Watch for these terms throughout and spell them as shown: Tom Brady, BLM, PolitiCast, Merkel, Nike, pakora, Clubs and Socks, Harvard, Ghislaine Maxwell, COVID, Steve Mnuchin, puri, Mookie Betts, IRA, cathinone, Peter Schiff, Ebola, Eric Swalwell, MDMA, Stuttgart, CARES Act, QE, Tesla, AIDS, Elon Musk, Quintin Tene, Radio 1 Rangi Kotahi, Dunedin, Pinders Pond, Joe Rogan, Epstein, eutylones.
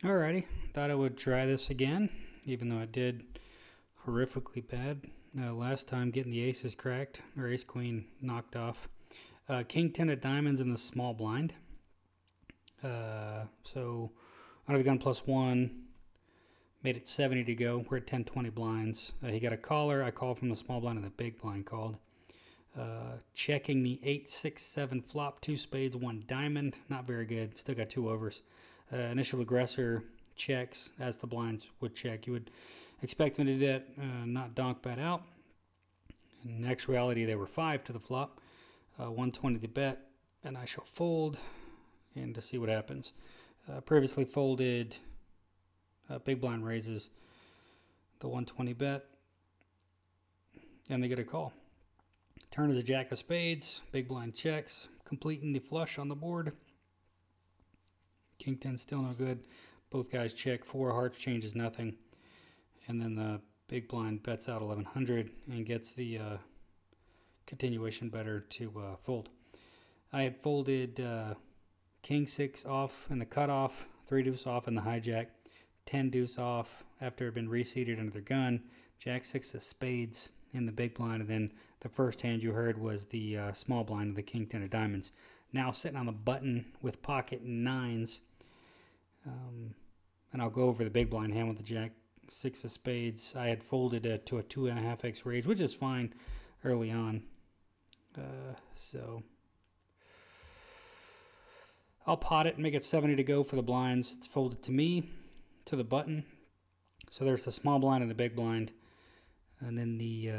Alrighty, thought I would try this again, even though I did horrifically bad last time, getting the aces cracked, or ace queen knocked off. King ten of diamonds in the small blind. So under the gun plus one, made it 70 to go. We're at 10-20 blinds. He got a caller. I called from the small blind and the big blind called. Checking the 8-6-7 flop, 2 spades, 1 diamond. Not very good. Still got 2 overs. Initial aggressor checks as the blinds would check. You would expect them to do that, not donk bet out. In actuality, they were 5 to the flop, 120 to bet, and I shall fold and to see what happens. Previously folded, big blind raises the 120 bet, and they get a call. Turn is a jack of spades, big blind checks, completing the flush on the board. King 10 still no good. Both guys check. 4 of hearts changes nothing. And then the big blind bets out 1100 and gets the continuation better to fold. I had folded King 6 off in the cutoff, 3 deuce off in the hijack, 10 deuce off after it had been reseated under the gun, Jack 6 of spades in the big blind, and then the first hand you heard was the small blind of the King 10 of diamonds. Now sitting on the button with pocket 9s. And I'll go over the big blind hand with the jack 6 of spades. I had folded it to a 2.5x raise, which is fine early on. So I'll pot it and make it 70 to go for the blinds. It's folded to me, to the button. So there's the small blind and the big blind. And then the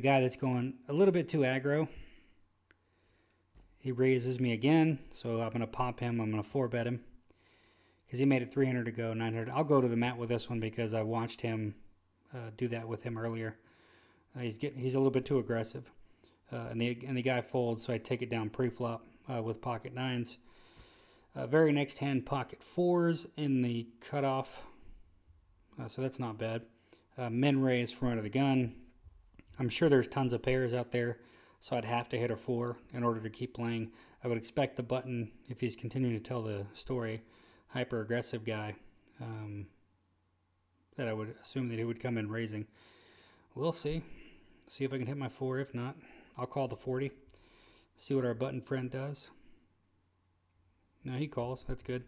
guy that's going a little bit too aggro, he raises me again, so I'm going to pop him. I'm going to 4-bet him because he made it 300 to go, 900. I'll go to the mat with this one because I watched him do that with him earlier. He's a little bit too aggressive, and the guy folds, so I take it down pre-flop with pocket 9s. Very next hand, pocket 4s in the cutoff, so that's not bad. Men raise from under the gun. I'm sure there's tons of pairs out there. So I'd have to hit a 4 in order to keep playing. I would expect the button, if he's continuing to tell the story, hyper-aggressive guy, that I would assume that he would come in raising. We'll see. See if I can hit my 4. If not, I'll call the 40. See what our button friend does. No, he calls. That's good.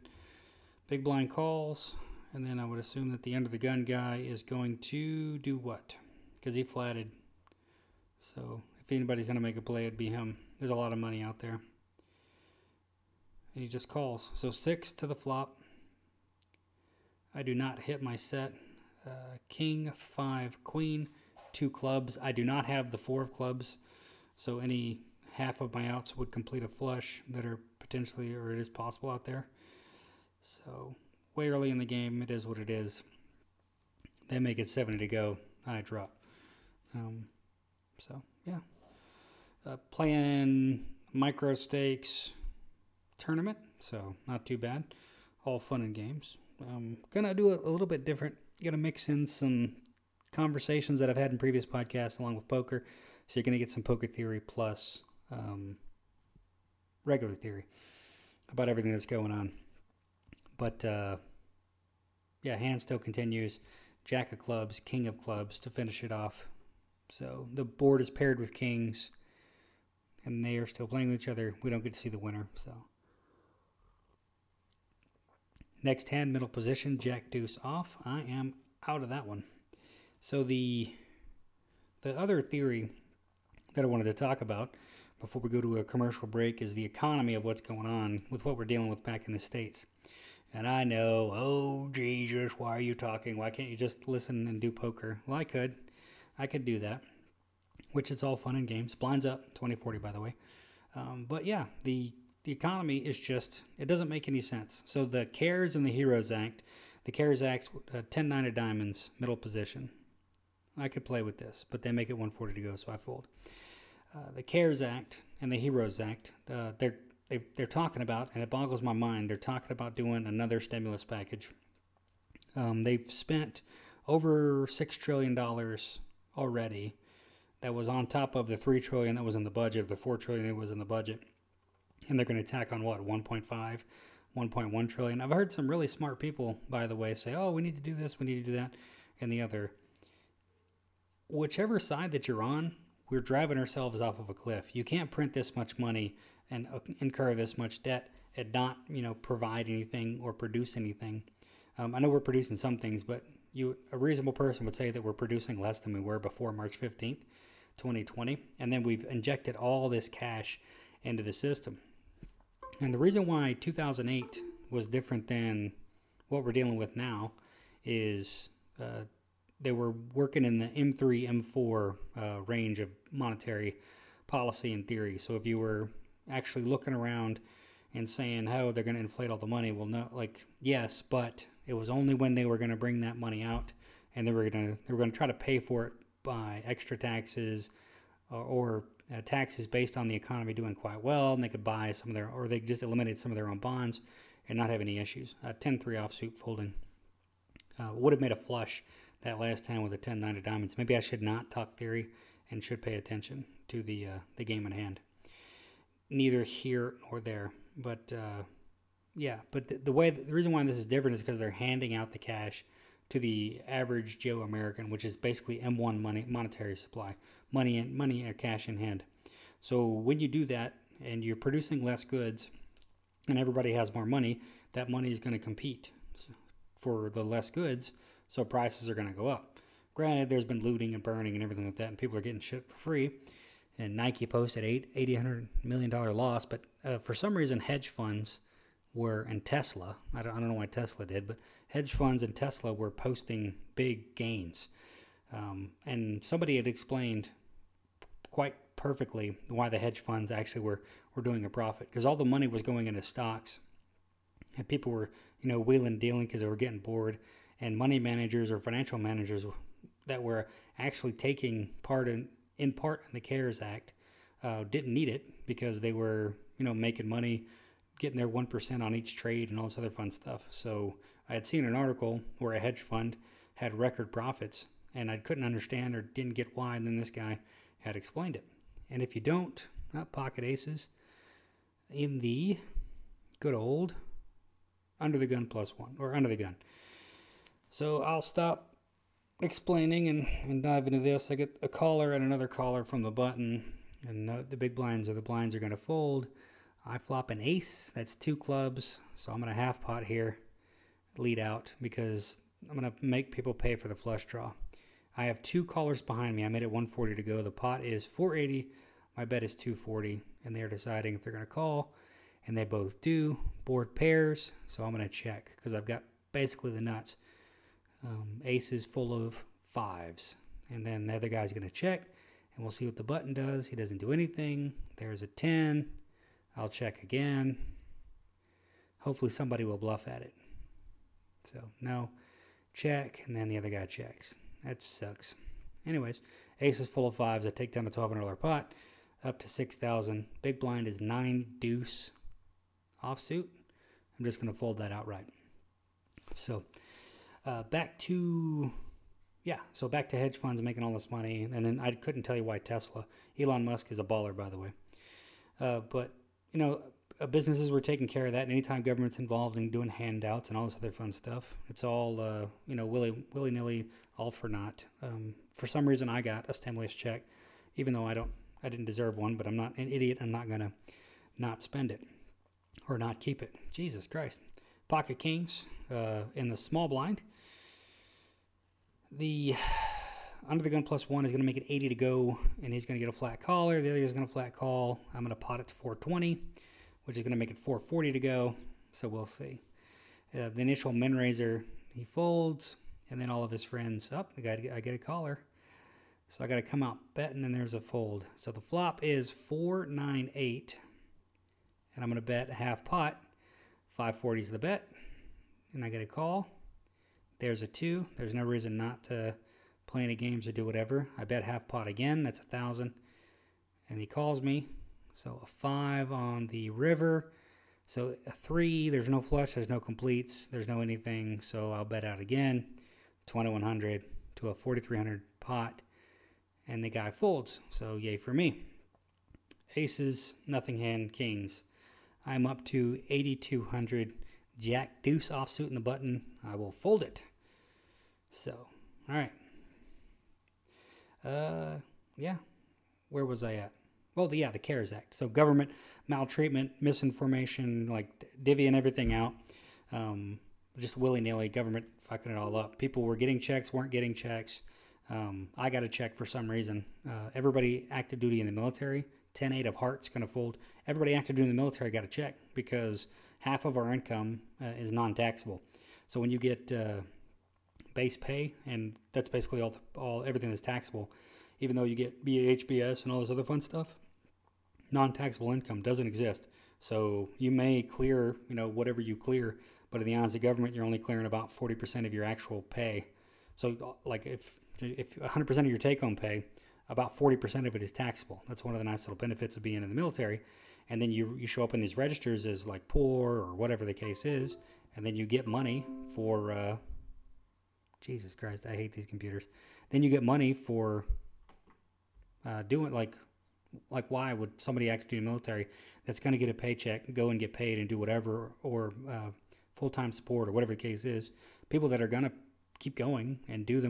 Big blind calls. And then I would assume that the under-the-gun guy is going to do what? Because he flatted. So if anybody's going to make a play, it'd be him. There's a lot of money out there. And he just calls. So 6 to the flop. I do not hit my set. King, 5, queen. two clubs. I do not have the four of clubs, so any half of my outs would complete a flush that are potentially, or it is possible out there. So way early in the game, it is what it is. They make it 70 to go. I drop. So yeah, playing micro stakes tournament, so not too bad. All fun and games. Gonna do it a little bit different. Gonna mix in some conversations that I've had in previous podcasts along with poker. So you're gonna get some poker theory plus regular theory about everything that's going on. But yeah, hand still continues. Jack of clubs, king of clubs to finish it off. So the board is paired with kings, and they are still playing with each other. We don't get to see the winner. So next hand, middle position, jack deuce off. I am out of that one. So the other theory that I wanted to talk about before we go to a commercial break is the economy of what's going on with what we're dealing with back in the States. And I know, oh, Jesus, why are you talking? Why can't you just listen and do poker? Well, I could do that, which is all fun and games. Blinds up, 2040, by the way. But yeah, the economy is just, it doesn't make any sense. So the CARES and the HEROES Act, the CARES Act's 10-9 of diamonds, middle position. I could play with this, but they make it 140 to go, so I fold. The CARES Act and the HEROES Act, they're talking about, and it boggles my mind, they're talking about doing another stimulus package. They've spent over $6 trillion already. That was on top of the $3 trillion that was in the budget, the $4 trillion that was in the budget. And they're going to tack on, what, 1.5, 1.1 trillion. I've heard some really smart people, by the way, say, oh, we need to do this, we need to do that, and the other. Whichever side that you're on, we're driving ourselves off of a cliff. You can't print this much money and incur this much debt and not, provide anything or produce anything. I know we're producing some things, but a reasonable person would say that we're producing less than we were before March 15th, 2020, and then we've injected all this cash into the system. And the reason why 2008 was different than what we're dealing with now is they were working in the M3, M4 range of monetary policy and theory. So if you were actually looking around and saying, oh, they're going to inflate all the money, well, no, yes, but it was only when they were going to bring that money out, and they were going to try to pay for it by extra taxes or taxes based on the economy doing quite well, and they could buy some of their, or they just eliminated some of their own bonds and not have any issues. 10-3 offsuit folding. Would have made a flush that last time with a 10-9 of diamonds. Maybe I should not talk theory and should pay attention to the game in hand. Neither here nor there. But yeah, but the reason why this is different is because they're handing out the cash to the average Joe American, which is basically M1 money, monetary supply, money or cash in hand. So when you do that and you're producing less goods and everybody has more money, that money is going to compete for the less goods, so prices are going to go up. Granted, there's been looting and burning and everything like that, and people are getting shit for free. And Nike posted $800 million loss, but for some reason hedge funds were, and Tesla, I don't know why Tesla did, but hedge funds and Tesla were posting big gains. And somebody had explained quite perfectly why the hedge funds actually were doing a profit, because all the money was going into stocks, and people were wheeling and dealing because they were getting bored, and money managers or financial managers that were actually taking part in the CARES Act didn't need it because they were making money, getting their 1% on each trade and all this other fun stuff. So I had seen an article where a hedge fund had record profits, and I couldn't understand or didn't get why, and then this guy had explained it. And if you don't, not pocket aces, in the good old under the gun +1 or under the gun. So I'll stop explaining and dive into this. I get a caller and another caller from the button, and the big blinds or the blinds are going to fold. I flop an ace. That's two clubs, so I'm going to half pot here, lead out, because I'm going to make people pay for the flush draw. I have two callers behind me. I made it 140 to go. The pot is 480. My bet is 240, and they're deciding if they're going to call, and they both do. Board pairs, so I'm going to check because I've got basically the nuts. Aces full of fives. And then the other guy's going to check, and we'll see what the button does. He doesn't do anything. There's a 10. I'll check again. Hopefully somebody will bluff at it. So, no, check, and then the other guy checks. That sucks. Anyways, ace is full of fives. I take down the $1,200 pot, up to 6,000. Big blind is 9 deuce offsuit. I'm just going to fold that outright. So, back to hedge funds making all this money. And then I couldn't tell you why Tesla. Elon Musk is a baller, by the way. But businesses were taking care of that. And anytime government's involved in doing handouts and all this other fun stuff, it's all, willy-nilly, all for naught. For some reason, I got a stimulus check, even though I didn't deserve one, but I'm not an idiot. I'm not going to not spend it or not keep it. Jesus Christ. Pocket Kings in the small blind. The under the gun +1 is going to make it 80 to go, and he's going to get a flat caller. The other guy's going to flat call. I'm going to pot it to 420, which is going to make it 440 to go. So we'll see. The initial min raiser, he folds, and then all of his friends up. I get a caller. So I got to come out betting, and there's a fold. So the flop is 498, and I'm going to bet a half pot. 540 is the bet, and I get a call. There's a 2. There's no reason not to play any games or do whatever. I bet half pot again. That's 1,000, and he calls me. So a 5 on the river. So a 3. There's no flush. There's no completes. There's no anything. So I'll bet out again. 2,100 to a 4,300 pot, and the guy folds. So yay for me. Aces, nothing hand, kings. I'm up to 8,200, jack deuce offsuit in the button. I will fold it. So, all right. Where was I at? Well, the CARES Act. So government maltreatment, misinformation, like divvying everything out. Just willy-nilly, government fucking it all up. People were getting checks, weren't getting checks. I got a check for some reason. Everybody active duty in the military. 10-8 of hearts going to fold. Everybody active duty in the military got a check because half of our income is non-taxable. So when you get base pay, and that's basically all everything that's taxable, even though you get BHBS and all this other fun stuff, non-taxable income doesn't exist. So you may clear, whatever you clear, but in the eyes of government, you're only clearing about 40% of your actual pay. So like if 100% of your take-home pay, about 40% of it is taxable. That's one of the nice little benefits of being in the military. And then you show up in these registers as like poor or whatever the case is, and then you get money for, Jesus Christ, I hate these computers. Then you get money for doing like why would somebody active duty military that's going to get a paycheck go and get paid and do whatever or full-time support or whatever the case is, people that are going to keep going and do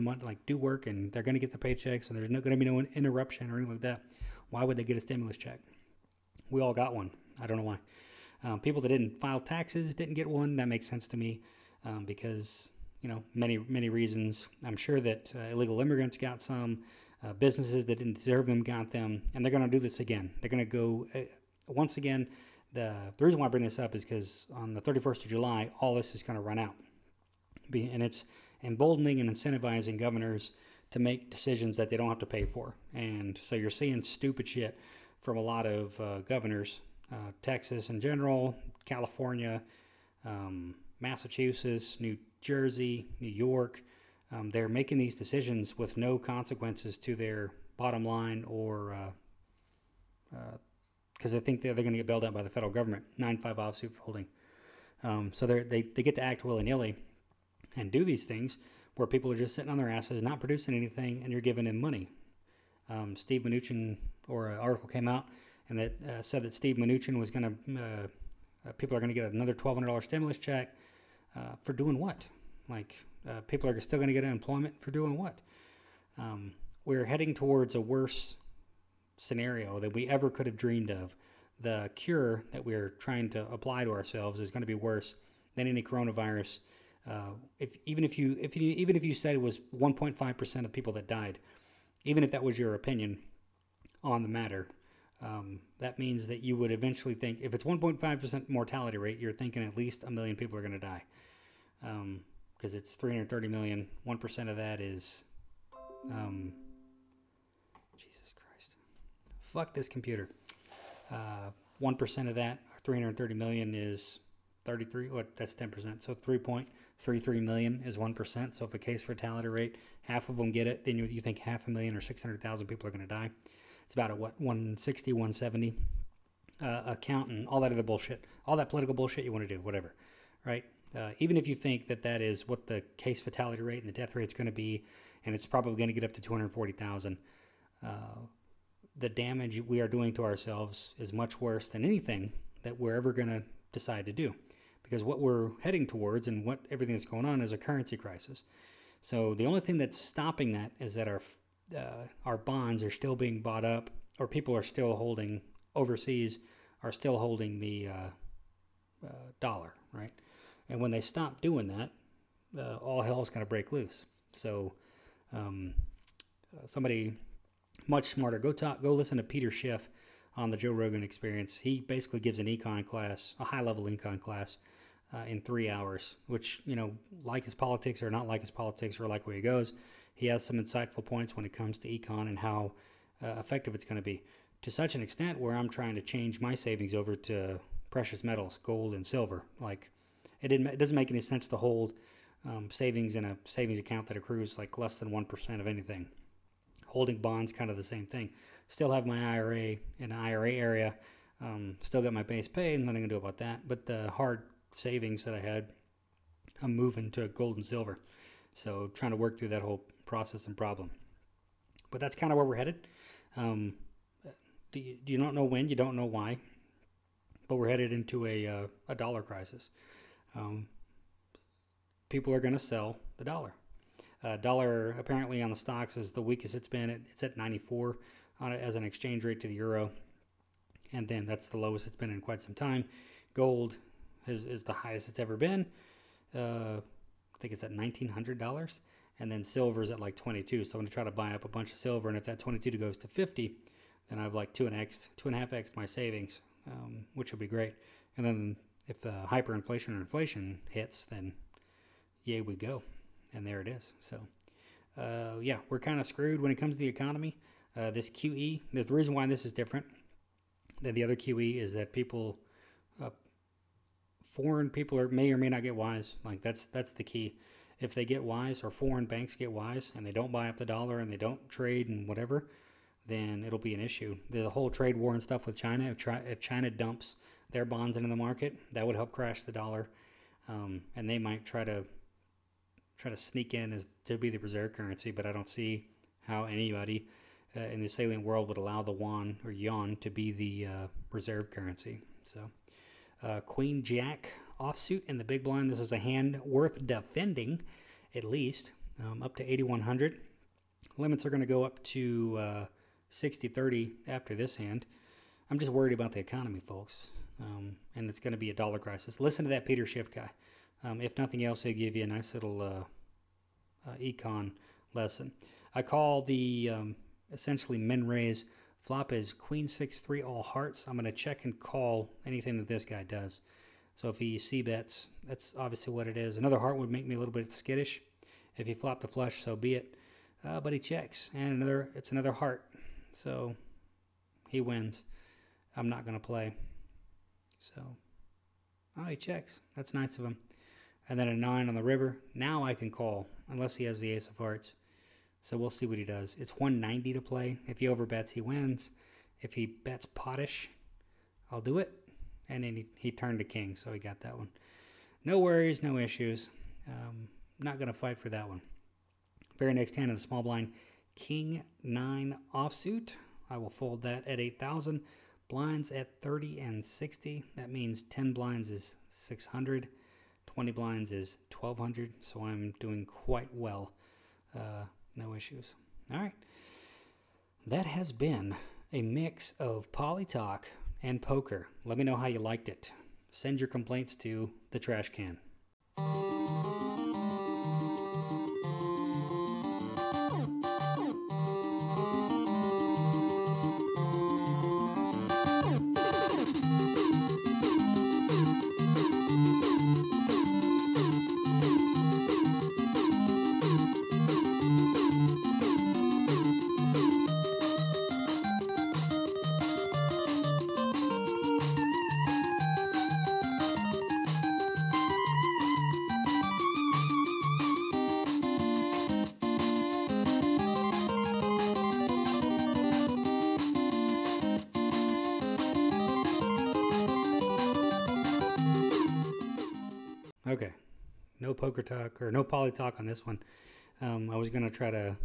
work, and they're going to get the paychecks, and there's not going to be no interruption or anything like that. Why would they get a stimulus check? We all got one. I don't know why. People that didn't file taxes didn't get one. That makes sense to me because, many reasons. I'm sure that illegal immigrants got some. Businesses that didn't deserve them got them, and they're going to do this again. They're going to go once again. The reason why I bring this up is because on the 31st of July, all this is going to run out, and it's emboldening and incentivizing governors to make decisions that they don't have to pay for. And so you're seeing stupid shit from a lot of governors, Texas in general, California, Massachusetts, New Jersey, New York. They're making these decisions with no consequences to their bottom line or because they think they're going to get bailed out by the federal government. 9-5 offsuit folding. So they get to act willy-nilly and do these things where people are just sitting on their asses, not producing anything, and you're giving them money. Steve Mnuchin, or an article came out, and that said that Steve Mnuchin was going to, people are going to get another $1,200 stimulus check for doing what? People are still going to get unemployment for doing what? We're heading towards a worse scenario than we ever could have dreamed of. The cure that we're trying to apply to ourselves is going to be worse than any coronavirus. Even if you said it was 1.5% of people that died, even if that was your opinion on the matter, that means that you would eventually think if it's 1.5% mortality rate, you're thinking at least 1 million people are going to die, because it's 330 million. 1% of that is fuck this computer. 1% of that, 330 million is 33, what, that's 10%. So 3.33 million is 1%. So if a case fatality rate, half of them get it, then you think 500,000 or 600,000 people are going to die. It's about a, what, 160, 170 account and all that other bullshit, all that political bullshit you want to do, whatever, right? Even if you think that that is what the case fatality rate and the death rate is going to be, and it's probably going to get up to 240,000, the damage we are doing to ourselves is much worse than anything that we're ever going to decide to do. Because what we're heading towards and what everything that's going on is a currency crisis. So the only thing that's stopping that is that our bonds are still being bought up, or people are still holding overseas are still holding the dollar, right? And when they stop doing that, all hell's going to break loose. So somebody much smarter, go listen to Peter Schiff on the Joe Rogan Experience. He basically gives an econ class, a high-level econ class, in 3 hours, which, you know, like his politics or not like his politics or like where he goes, he has some insightful points when it comes to econ and how effective it's going to be. To such an extent where I'm trying to change my savings over to precious metals, gold and silver. Like, it doesn't make any sense to hold savings in a savings account that accrues like less than 1% of anything. Holding bonds, kind of the same thing. Still have my IRA in an IRA area. Still got my base pay, nothing to do about that. But the hard savings that I had, I'm moving to gold and silver. So trying to work through that whole process and problem. But that's kind of where we're headed. You don't know when, you don't know why, but we're headed into a dollar crisis. People are going to sell the dollar. Dollar apparently on the stocks is the weakest it's been. It's at 94 on it as an exchange rate to the euro, and then that's the lowest it's been in quite some time. Gold is the highest it's ever been. I think it's at $1,900, and then silver's at like 22. So I'm gonna try to buy up a bunch of silver, and if that 22 goes to 50, then I've like 2.5x my savings, which will be great. And then if the hyperinflation or inflation hits, then yay we go. And there it is. So, yeah, we're kind of screwed when it comes to the economy. This QE, the reason why this is different than the other QE is that people, foreign people may or may not get wise. Like that's the key. If they get wise, or foreign banks get wise and they don't buy up the dollar and they don't trade and whatever, then it'll be an issue. The whole trade war and stuff with China, if China dumps their bonds into the market, that would help crash the dollar. And they might try to sneak in as to be the reserve currency, but I don't see how anybody in the salient world would allow the yuan or yuan to be the reserve currency. So Queen Jack offsuit in the big blind. This is a hand worth defending, at least up to 8,100. Limits are going to go up to 60-30 after this hand. I'm just worried about the economy, folks, and it's going to be a dollar crisis. Listen to that Peter Schiff guy. If nothing else, he'll give you a nice little econ lesson. I call the essentially min raise flop is queen 6-3 all hearts. I'm going to check and call anything that this guy does. So if he c bets, that's obviously what it is. Another heart would make me a little bit skittish. If he flopped a flush, so be it. But he checks, and it's another heart, so he wins. I'm not going to play. So he checks. That's nice of him. And then a 9 on the river. Now I can call, unless he has the ace of hearts. So we'll see what he does. It's 190 to play. If he overbets, he wins. If he bets pottish, I'll do it. And then he turned a king, so he got that one. No worries, no issues. Not going to fight for that one. Very next hand in the small blind, king 9 offsuit. I will fold that at 8,000. Blinds at 30 and 60. That means 10 blinds is 600. 20 blinds is 1,200, so I'm doing quite well. No issues. All right. That has been a mix of PoliTalk and poker. Let me know how you liked it. Send your complaints to the trash can. Okay. No poker talk or no poly talk on this one. I was going to try to,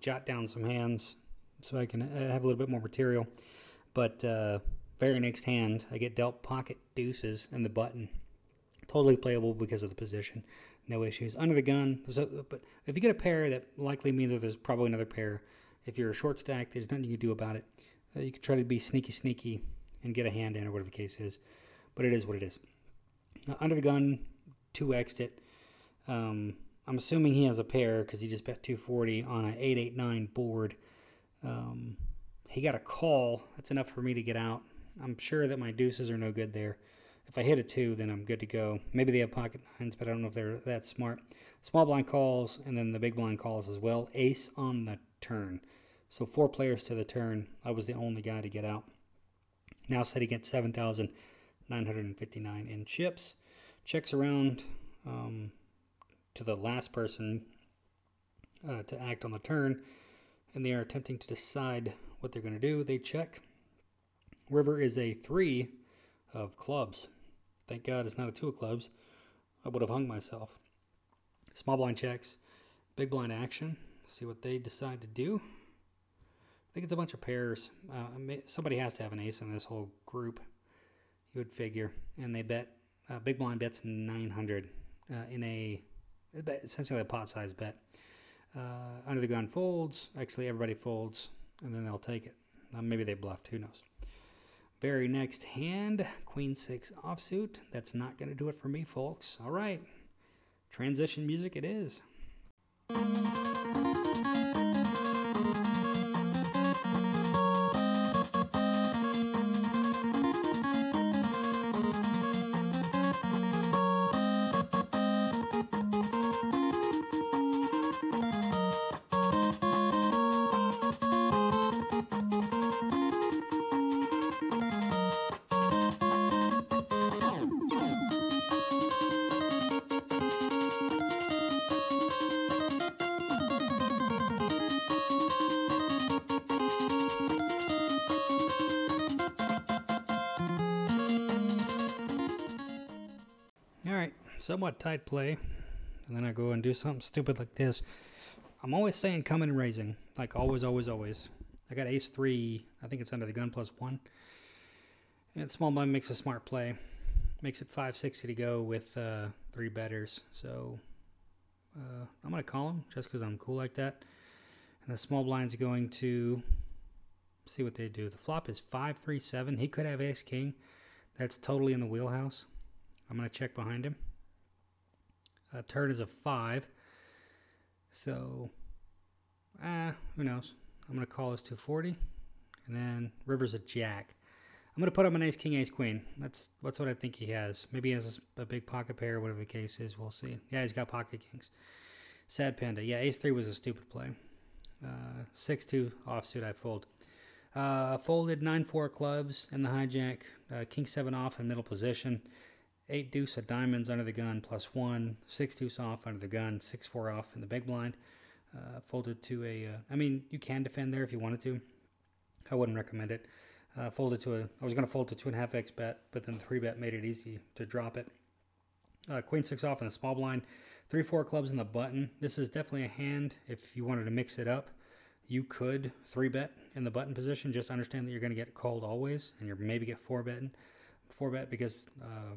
jot down some hands so I can have a little bit more material. But very next hand, I get dealt pocket deuces and the button. Totally playable because of the position. No issues. Under the gun. So, but if you get a pair, that likely means that there's probably another pair. If you're a short stack, there's nothing you can do about it. You can try to be sneaky and get a hand in or whatever the case is. But it is what it is. Under the gun, 2x'd it. I'm assuming he has a pair because he just bet 240 on an 889 board. He got a call. That's enough for me to get out. I'm sure that my deuces are no good there. If I hit a 2, then I'm good to go. Maybe they have pocket 9s, but I don't know if they're that smart. Small blind calls, and then the big blind calls as well. Ace on the turn. So 4 players to the turn. I was the only guy to get out. Now set against 7,959 in chips. Checks around to the last person to act on the turn, and they are attempting to decide what they're going to do. They check. River is a 3 of clubs. Thank God it's not a 2 of clubs. I would have hung myself. Small blind checks. Big blind action. See what they decide to do. I think it's a bunch of pairs. Somebody has to have an ace in this whole group, you would figure. And they bet. Big blind bets 900 in a essentially a pot size bet. Under the gun folds. Actually, everybody folds, and then they'll take it. Maybe they bluffed. Who knows? Very next hand, Queen 6 offsuit. That's not going to do it for me, folks. All right. Transition music it is. Somewhat tight play, and then I go and do something stupid like this. I'm always saying coming and raising, like always. I got ace 3, I think it's under the gun plus 1. And small blind makes a smart play, makes it 560 to go with 3 betters. So I'm going to call him just because I'm cool like that. And the small blind's going to see what they do. The flop is 537. He could have ace king. That's totally in the wheelhouse. I'm going to check behind him. Turn is a 5, so who knows. I'm going to call his 240, and then river's a jack. I'm going to put up an ace, king, ace, queen. That's what I think he has. Maybe he has a big pocket pair, whatever the case is. We'll see. Yeah, he's got pocket kings. Sad panda. Yeah, ace 3 was a stupid play. 6-2 offsuit, I fold. Folded 9-4 clubs in the hijack, king 7 off in middle position. 8 deuce of diamonds under the gun plus 1, 6 deuce off under the gun, 6-4 off in the big blind. Folded to a, I mean, you can defend there if you wanted to. I wouldn't recommend it. Folded to a, I was going to fold to 2.5x bet, but then the 3 bet made it easy to drop it. Queen 6 off in the small blind, 3-4 clubs in the button. This is definitely a hand. If you wanted to mix it up, you could 3 bet in the button position. Just understand that you're going to get called always, and you're maybe get 4 betting. 4-bet because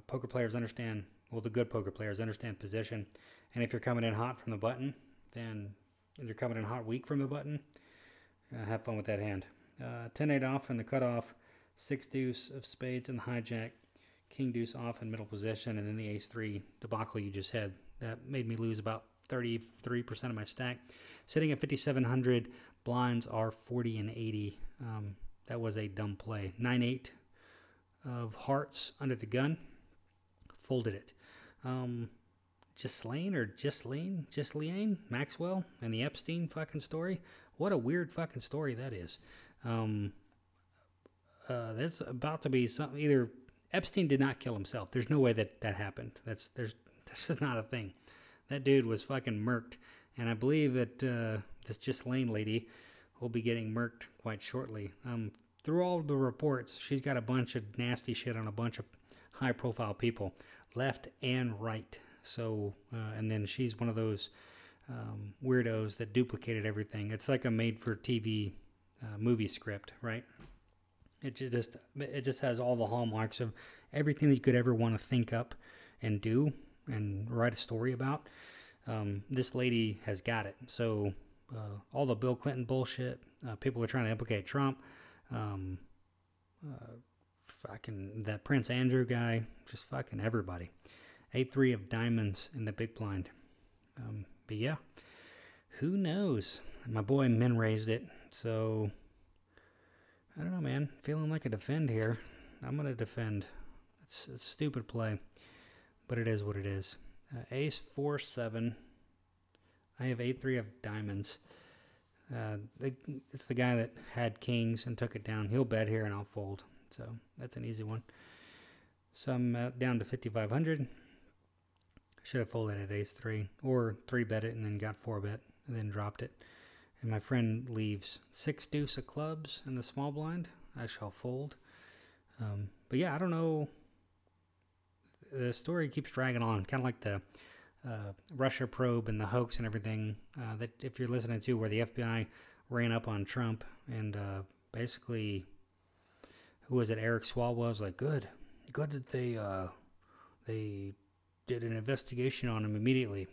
poker players understand, well, the good poker players understand position. And if you're coming in hot from the button, then if you're coming in hot weak from the button, have fun with that hand. 10-8 off in the cutoff, 6 deuce of spades in the hijack, king deuce off in middle position, and then the ace 3 debacle you just had. That made me lose about 33% of my stack. Sitting at 5,700, blinds are 40 and 80. That was a dumb play. 9-8. Of hearts under the gun, folded it. Ghislaine Maxwell and the Epstein fucking story. What a weird fucking story that is. There's about to be something. Either Epstein did not kill himself. There's no way that happened. This is not a thing. That dude was fucking murked, and I believe that this Ghislaine lady will be getting murked quite shortly. Through all the reports, she's got a bunch of nasty shit on a bunch of high-profile people. left and right. So, and then she's one of those weirdos that duplicated everything. It's like a made-for-TV movie script, right? It just has all the hallmarks of everything that you could ever want to think up and do and write a story about. This lady has got it. So all the Bill Clinton bullshit, people are trying to implicate Trump. That Prince Andrew guy, just fucking everybody. 8-3 of diamonds in the big blind. But yeah, who knows? My boy Min raised it, so I don't know, man. Feeling like a defend here. I'm gonna defend. It's a stupid play, but it is what it is. Ace 4-7. I have 8-3 of diamonds. It's the guy that had kings and took it down. He'll bet here and I'll fold. So that's an easy one. So I'm down to 5,500. Should have folded at ace 3 or 3-bet it and then got 4-bet and then dropped it. And my friend leaves 6-deuce of clubs in the small blind. I shall fold. But yeah, I don't know. The story keeps dragging on, kind of like the Russia probe and the hoax and everything that if you're listening to where the FBI ran up on Trump and basically, who was it, Eric Swalwell was like, good that they did an investigation on him immediately.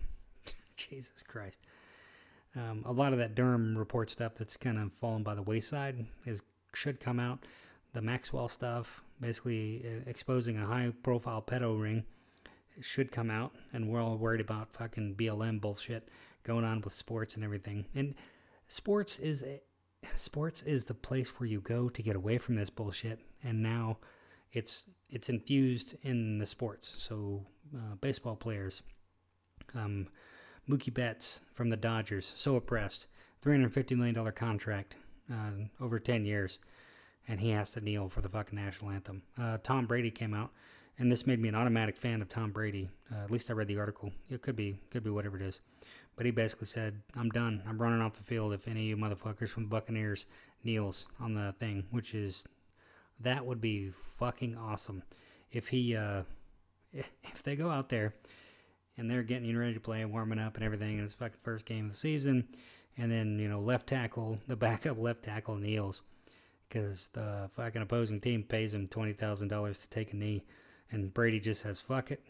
Jesus Christ. A lot of that Durham report stuff that's kind of fallen by the wayside should come out. The Maxwell stuff, basically exposing a high-profile pedo ring, should come out. And we're all worried about fucking BLM bullshit going on with sports and everything. And sports is the place where you go to get away from this bullshit. And now it's infused in the sports. So baseball players, Mookie Betts from the Dodgers, so oppressed, $350 million contract over 10 years. And he has to kneel for the fucking national anthem. Tom Brady came out, and this made me an automatic fan of Tom Brady. At least I read the article. It could be whatever it is. But he basically said, I'm done. I'm running off the field if any of you motherfuckers from the Buccaneers kneels on the thing, which is, that would be fucking awesome. If they go out there, and they're getting ready to play, warming up and everything, and it's fucking first game of the season, and then, left tackle, the backup left tackle kneels. Because the fucking opposing team pays him $20,000 to take a knee. And Brady just says, fuck it,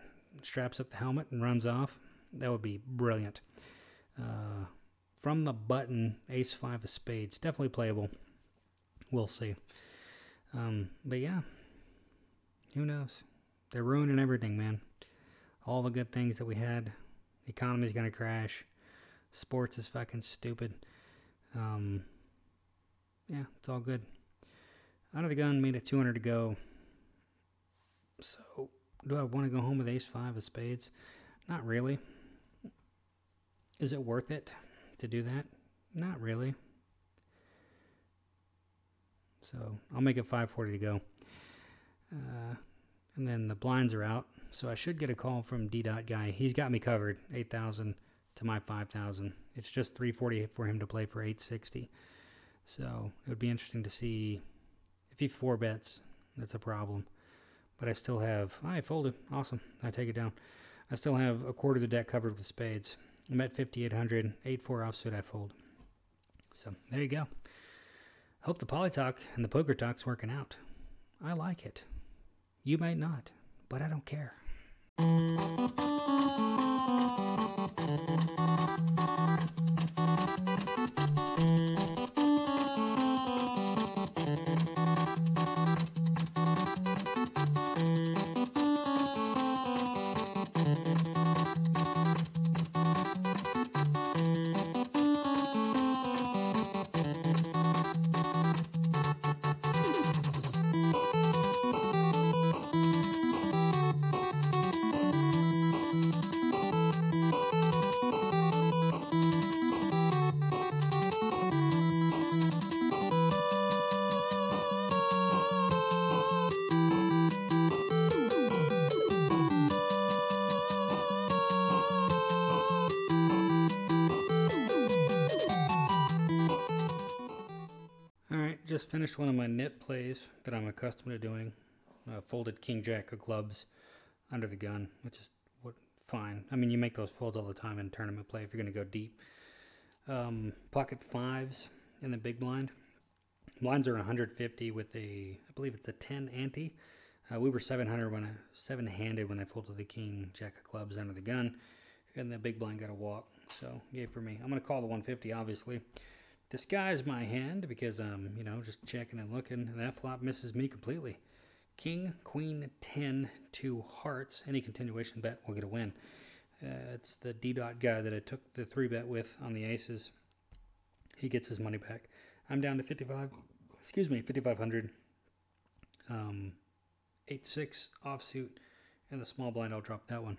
straps up the helmet and runs off. That would be brilliant. From the button, ace 5 of spades. Definitely playable. We'll see. But yeah, who knows? They're ruining everything, man. All the good things that we had. The economy's going to crash. Sports is fucking stupid. Yeah, it's all good. Out of the gun, made it 200 to go. So, do I want to go home with ace 5 of spades? Not really. Is it worth it to do that? Not really. So, I'll make it 540 to go. And then the blinds are out. So, I should get a call from D-Dot Guy. He's got me covered. 8,000 to my 5,000. It's just 348 for him to play for 860. So it would be interesting to see if he 4-bets. That's a problem. But I still have... I folded. Awesome. I take it down. I still have a quarter of the deck covered with spades. I'm at 5,800. 8-4 offsuit. I fold. So there you go. Hope the PoliTalk and the Poker Talk's working out. I like it. You might not, but I don't care. Just finished one of my nit plays that I'm accustomed to doing. Folded king jack of clubs. under the gun, which is fine. I mean, you make those folds all the time in tournament play if you're going to go deep. Pocket fives in the big blind. Blinds are 150 with a, I believe it's a 10 ante. We were 700 when seven-handed when I folded the king, jack of clubs under the gun, and the big blind got a walk. So yay for me. I'm going to call the 150, obviously. Disguise my hand because I'm, you know, just checking and looking. And that flop misses me completely. King, queen, 10, two hearts. Any continuation bet will get a win. It's the D-dot guy that I took the 3-bet with on the aces. He gets his money back. I'm down to 5,500. 8-6 offsuit, and the small blind, I'll drop that one.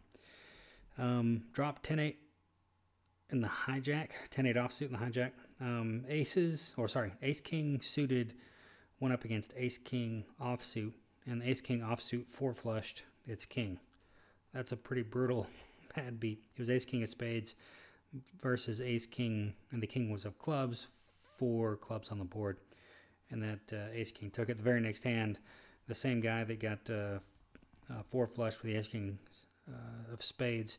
Drop 10-8 in the hijack, 10-8 offsuit in the hijack. Ace-king suited went up against ace-king offsuit, and the ace-king offsuit four-flushed its king. That's a pretty brutal bad beat. It was ace-king of spades versus ace-king, and the king was of clubs, 4 clubs on the board, and that ace-king took it. The very next hand, the same guy that got 4 flush with the ace-king of spades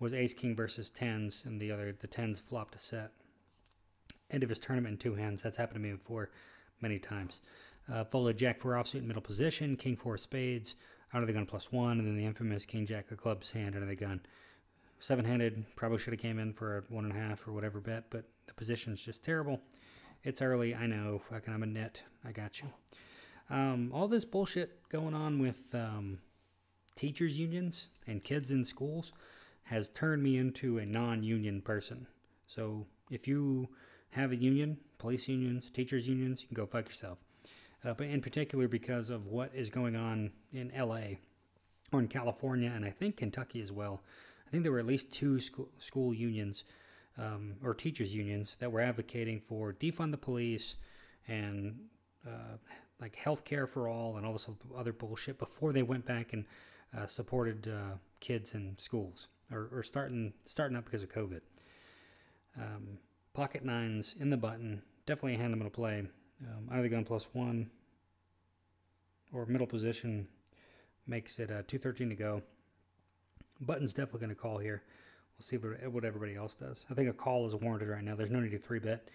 was ace-king versus 10s, and the 10s flopped a set. End of his tournament in 2 hands. That's happened to me before many times. Folded jack-4 offsuit in middle position, king-4 of spades, out of the gun +1, and then the infamous king-jack of clubs hand under the gun. 7-handed, probably should have came in for a 1.5 or whatever bet, but the position's just terrible. It's early, I know. Fucking, I'm a net. I got you. All this bullshit going on with teachers' unions and kids in schools has turned me into a non-union person. So if you have a union, police unions, teachers' unions, you can go fuck yourself. But in particular because of what is going on in L.A. or in California, and I think Kentucky as well. I think there were at least 2 school unions or teachers' unions that were advocating for defund the police and like healthcare for all and all this other bullshit before they went back and supported kids in schools or starting up because of COVID. Pocket nines in the button, definitely a hand I'm going to play. Out of the gun +1 or middle position makes it 213 to go. Button's definitely going to call here. We'll see what everybody else does. I think a call is warranted right now. There's no need to 3-bet.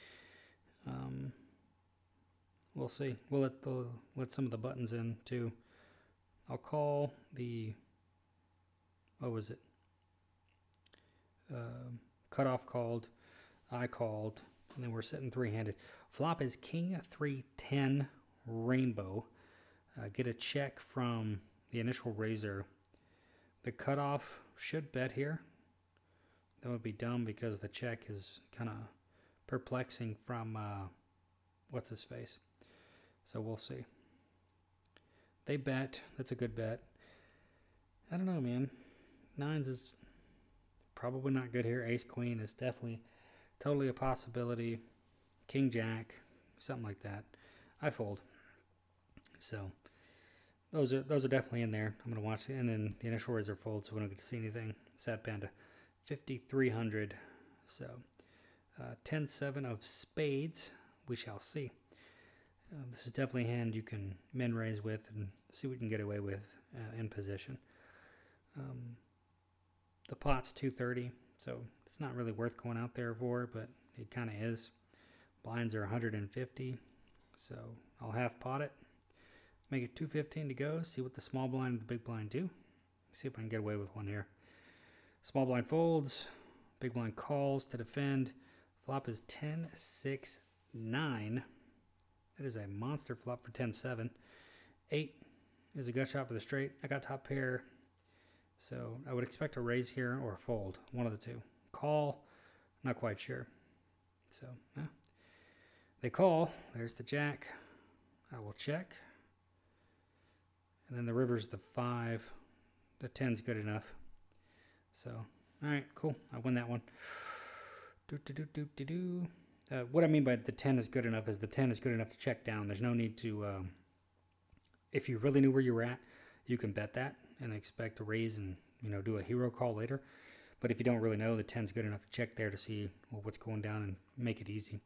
We'll see. We'll let some of the buttons in, too. I'll call the... What was it? Cutoff called. I called. And then we're sitting 3-handed. Flop is king 3-10 rainbow. Get a check from the initial raiser. The cutoff should bet here. That would be dumb because the check is kind of perplexing from... what's-his-face. So we'll see. They bet. That's a good bet. I don't know, man. Nines is probably not good here. Ace-queen is definitely totally a possibility. King-jack, something like that. I fold. So those are definitely in there. I'm going to watch it. And then the initial raiser folds, so we don't get to see anything. Sad Panda, 5,300. So 10-7 of spades. We shall see. This is definitely a hand you can min raise with and see what you can get away with in position. The pot's 230, so it's not really worth going out there for, but it kind of is. Blinds are 150, so I'll half pot it. Make it 215 to go, see what the small blind and the big blind do. See if I can get away with one here. Small blind folds, big blind calls to defend. Flop is 10-6. 9, that is a monster flop for 10-7. 8 is a gut shot for the straight. I got top pair, so I would expect a raise here or a fold, one of the two. Call, not quite sure. So yeah. They call. There's the jack. I will check. And then the river's the 5. The 10's good enough. So all right, cool. I win that one. What I mean by the 10 is good enough is the 10 is good enough to check down. There's no need to, if you really knew where you were at, you can bet that and expect a raise and, you know, do a hero call later. But if you don't really know, the 10 is good enough to check there to see what's going down and make it easy.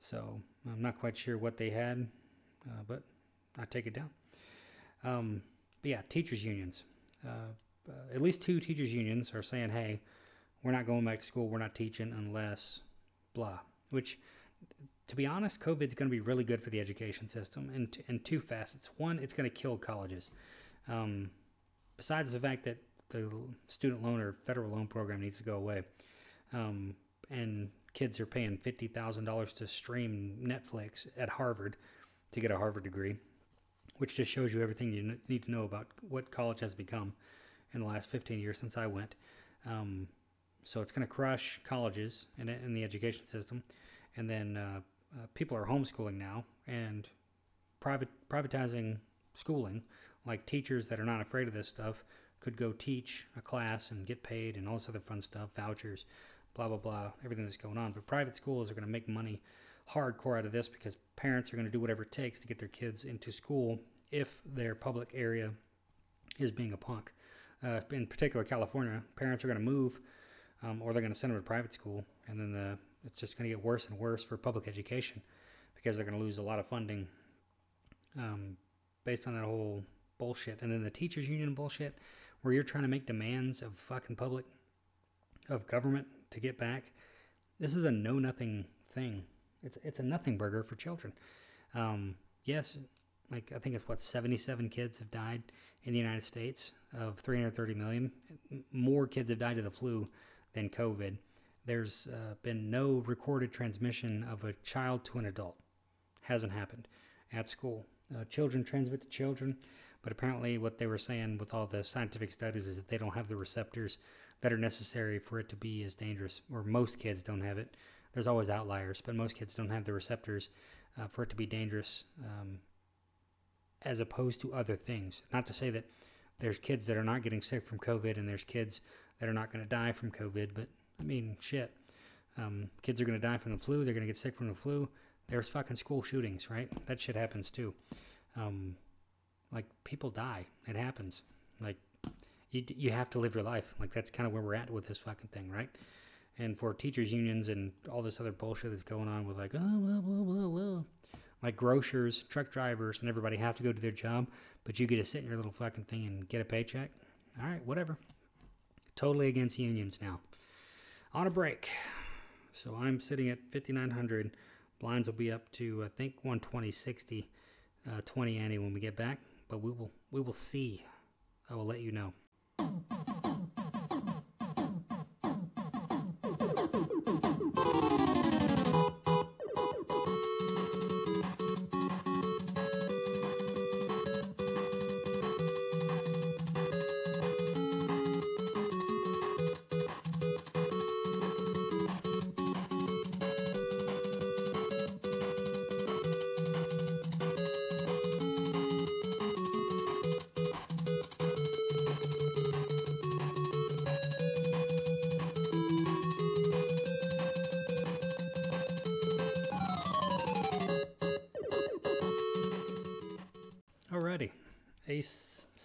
So I'm not quite sure what they had, but I take it down. Yeah, teachers unions. at least two teachers unions are saying, hey, we're not going back to school, we're not teaching unless blah, which, to be honest, COVID's going to be really good for the education system in two facets. One, it's going to kill colleges. Besides the fact that the student loan or federal loan program needs to go away, and kids are paying $50,000 to stream Netflix at Harvard to get a Harvard degree, which just shows you everything you need to know about what college has become in the last 15 years since I went. So it's going to crush colleges and the education system. And then people are homeschooling now and privatizing schooling. Like teachers that are not afraid of this stuff could go teach a class and get paid and all this other fun stuff, vouchers, blah, blah, blah, everything that's going on. But private schools are going to make money hardcore out of this because parents are going to do whatever it takes to get their kids into school if their public area is being a punk. In particular, California, parents are going to move or they're going to send them to private school, and then it's just going to get worse and worse for public education because they're going to lose a lot of funding based on that whole bullshit. And then the teachers union bullshit where you're trying to make demands of fucking public, of government to get back. This is a know-nothing thing. It's a nothing burger for children. Yes, like I think it's 77 kids have died in the United States of 330 million. More kids have died of the flu than COVID. There's been no recorded transmission of a child to an adult. Hasn't happened at school. Children transmit to children, but apparently what they were saying with all the scientific studies is that they don't have the receptors that are necessary for it to be as dangerous, or most kids don't have it. There's always outliers, but most kids don't have the receptors for it to be dangerous as opposed to other things. Not to say that there's kids that are not getting sick from COVID and there's kids that are not going to die from COVID, but I mean, shit. Kids are going to die from the flu. They're going to get sick from the flu. There's fucking school shootings, right? That shit happens too. Like, people die. It happens. Like, you have to live your life. Like, that's kind of where we're at with this fucking thing, right? And for teachers' unions and all this other bullshit that's going on with, like, oh, blah, blah, blah, blah. Like, grocers, truck drivers, and everybody have to go to their job, but you get to sit in your little fucking thing and get a paycheck. All right, whatever. Totally against unions now. On a break. So I'm sitting at 5,900. Blinds will be up to, I think, 120, 60, 20 ante when we get back. But we will see. I will let you know.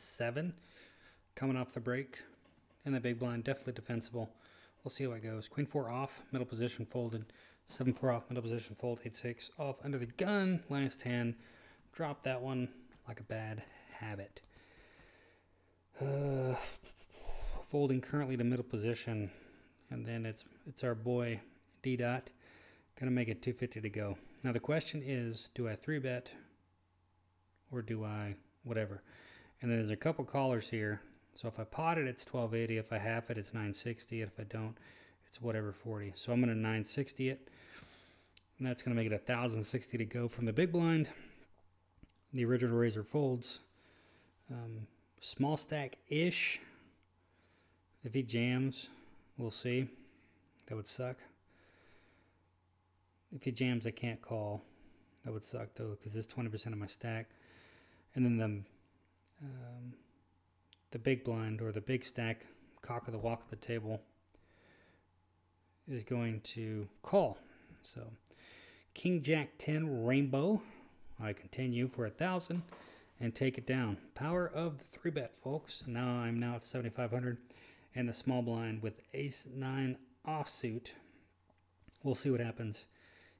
Seven coming off the break, and the big blind definitely defensible. We'll see how it goes. Queen four off, middle position folded. 7-4 off, middle position fold. 8-6 off under the gun. Last hand, drop that one like a bad habit. Folding currently to middle position, and then it's our boy D dot gonna make it 250 to go. Now the question is, do I 3-bet or do I whatever? And then there's a couple callers here. So if I pot it, it's 1280. If I half it, it's 960. If I don't, it's whatever 40. So I'm going to 960 it. And that's going to make it 1,060 to go from the big blind. The original razor folds. Small stack-ish. If he jams, we'll see. That would suck. If he jams, I can't call. That would suck, though, because it's 20% of my stack. And then the big blind or the big stack, cock of the walk of the table, is going to call. So King Jack 10 rainbow. I continue for 1,000 and take it down. Power of the 3-bet, folks. Now I'm now at 7,500, and the small blind with Ace 9 offsuit. We'll see what happens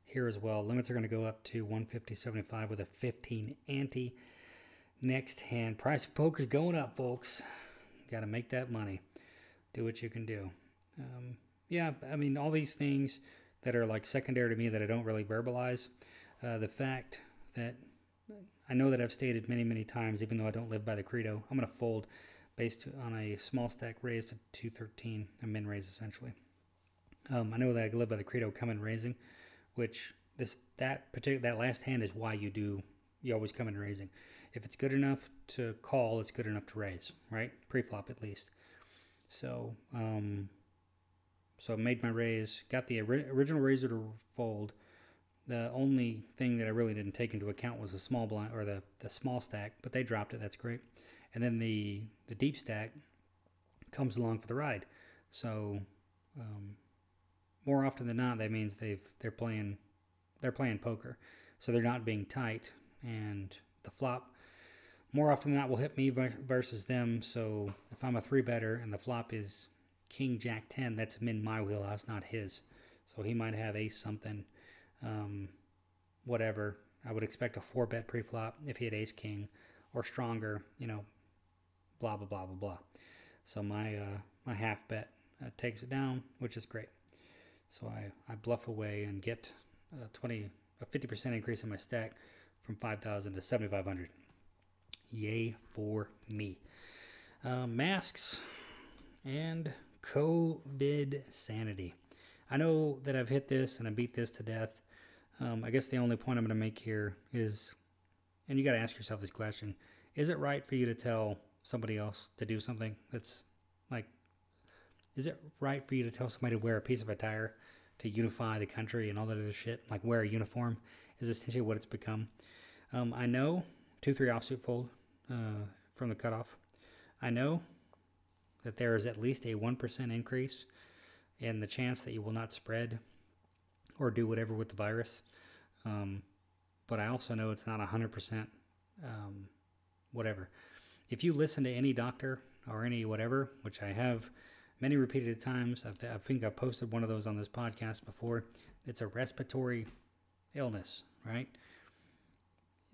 here as well. Limits are going to go up to 150.75 with a 15 ante. Next hand, price of poker's going up, folks. Got to make that money. Do what you can do. Yeah, I mean, all these things that are like secondary to me that I don't really verbalize. The fact that I know that I've stated many, many times, even though I don't live by the credo, I'm going to fold based on a small stack raise to 213, a min raise essentially. I know that I live by the credo come in raising, which that last hand is why you always come in raising. If it's good enough to call, it's good enough to raise, right? Pre-flop at least. So I made my raise, got the original raiser to fold. The only thing that I really didn't take into account was the small blind or the small stack, but they dropped it. That's great. And then the deep stack comes along for the ride. So more often than not, that means they're playing poker, so they're not being tight. And the flop, more often than not, will hit me versus them. So if I'm a 3-better and the flop is King Jack 10, that's him in my wheelhouse, not his. So he might have ace something, whatever. I would expect a 4-bet pre-flop if he had ace king or stronger, blah, blah, blah, blah, blah. So my half bet takes it down, which is great. So I bluff away and get a 50% increase in my stack from 5,000 to 7,500. Yay for me. Masks and COVID sanity. I know that I've hit this and I beat this to death. I guess the only point I'm going to make here is, and you got to ask yourself this question, is it right for you to tell somebody else to do something? That's like, is it right for you to tell somebody to wear a piece of attire to unify the country and all that other shit? Like wear a uniform is essentially what it's become. I know 2-3 offsuit fold from the cutoff. I know that there is at least a 1% increase in the chance that you will not spread or do whatever with the virus. But I also know it's not 100% whatever. If you listen to any doctor or any whatever, which I have many repeated times, I think I've posted one of those on this podcast before, it's a respiratory illness, right?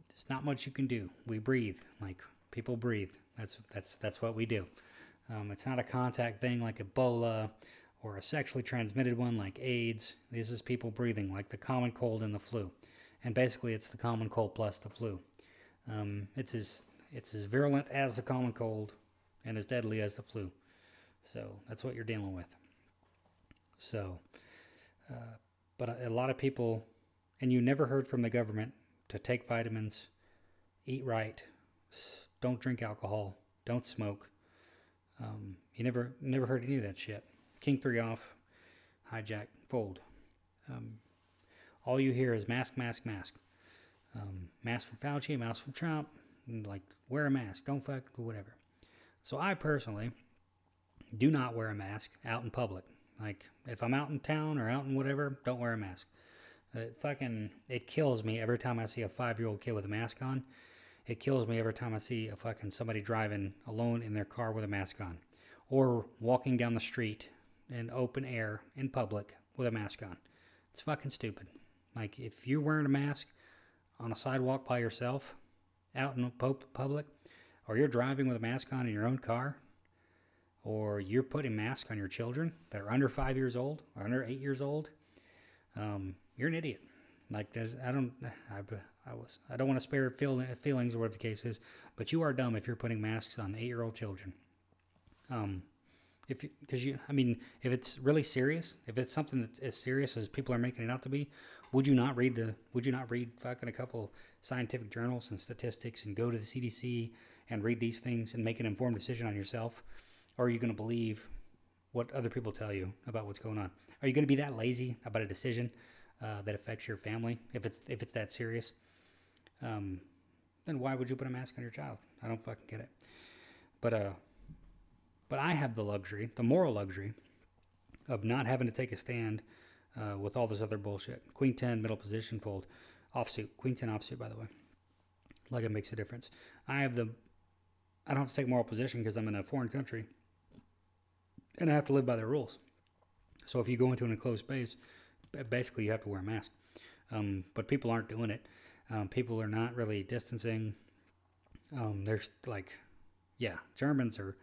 There's not much you can do. We breathe, like people breathe. That's what we do. It's not a contact thing like Ebola or a sexually transmitted one like AIDS. This is people breathing, like the common cold and the flu. And basically, it's the common cold plus the flu. It's as virulent as the common cold and as deadly as the flu. So that's what you're dealing with. So, but a lot of people, and you never heard from the government to take vitamins, eat right, don't drink alcohol, don't smoke. You never heard any of that shit. King 3 off, hijack, fold. All you hear is mask, mask, mask. Mask from Fauci, mask from Trump. Like, wear a mask, don't fuck, whatever. So I personally do not wear a mask out in public. Like, if I'm out in town or out in whatever, don't wear a mask. It kills me every time I see a 5-year-old kid with a mask on. It kills me every time I see a fucking somebody driving alone in their car with a mask on, or walking down the street in open air in public with a mask on. It's fucking stupid. Like, if you're wearing a mask on a sidewalk by yourself, out in public, or you're driving with a mask on in your own car, or you're putting masks on your children that are under 5 years old or under 8 years old, you're an idiot. Like, I don't want to spare feelings or whatever the case is, but you are dumb if you're putting masks on 8-year-old children. If it's really serious, if it's something that's as serious as people are making it out to be, would you not read fucking a couple scientific journals and statistics and go to the CDC and read these things and make an informed decision on yourself? Or are you going to believe what other people tell you about what's going on? Are you going to be that lazy about a decision that affects your family if it's that serious? Then why would you put a mask on your child? I don't fucking get it. But I have the luxury, the moral luxury, of not having to take a stand with all this other bullshit. Queen 10, middle position, fold, offsuit. Queen 10 offsuit, by the way. Like, it makes a difference. I don't have to take moral position because I'm in a foreign country, and I have to live by their rules. So if you go into an enclosed space, basically you have to wear a mask. But people aren't doing it. People are not really distancing. Germans are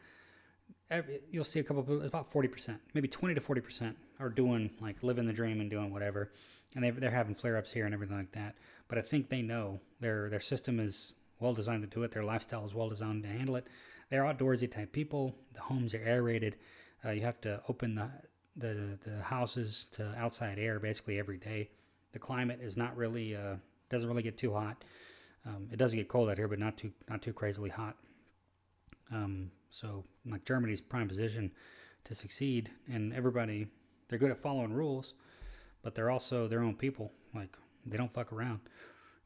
you'll see a couple of people, it's about 40%, maybe 20 to 40% are doing, like, living the dream and doing whatever. And they're having flare-ups here and everything like that. But I think they know their system is well-designed to do it. Their lifestyle is well-designed to handle it. They're outdoorsy type people. The homes are aerated. You have to open the houses to outside air basically every day. The climate is not really, doesn't really get too hot. It does get cold out here, but not too crazily hot. So like Germany's prime position to succeed, and everybody, they're good at following rules, but they're also their own people. Like, they don't fuck around,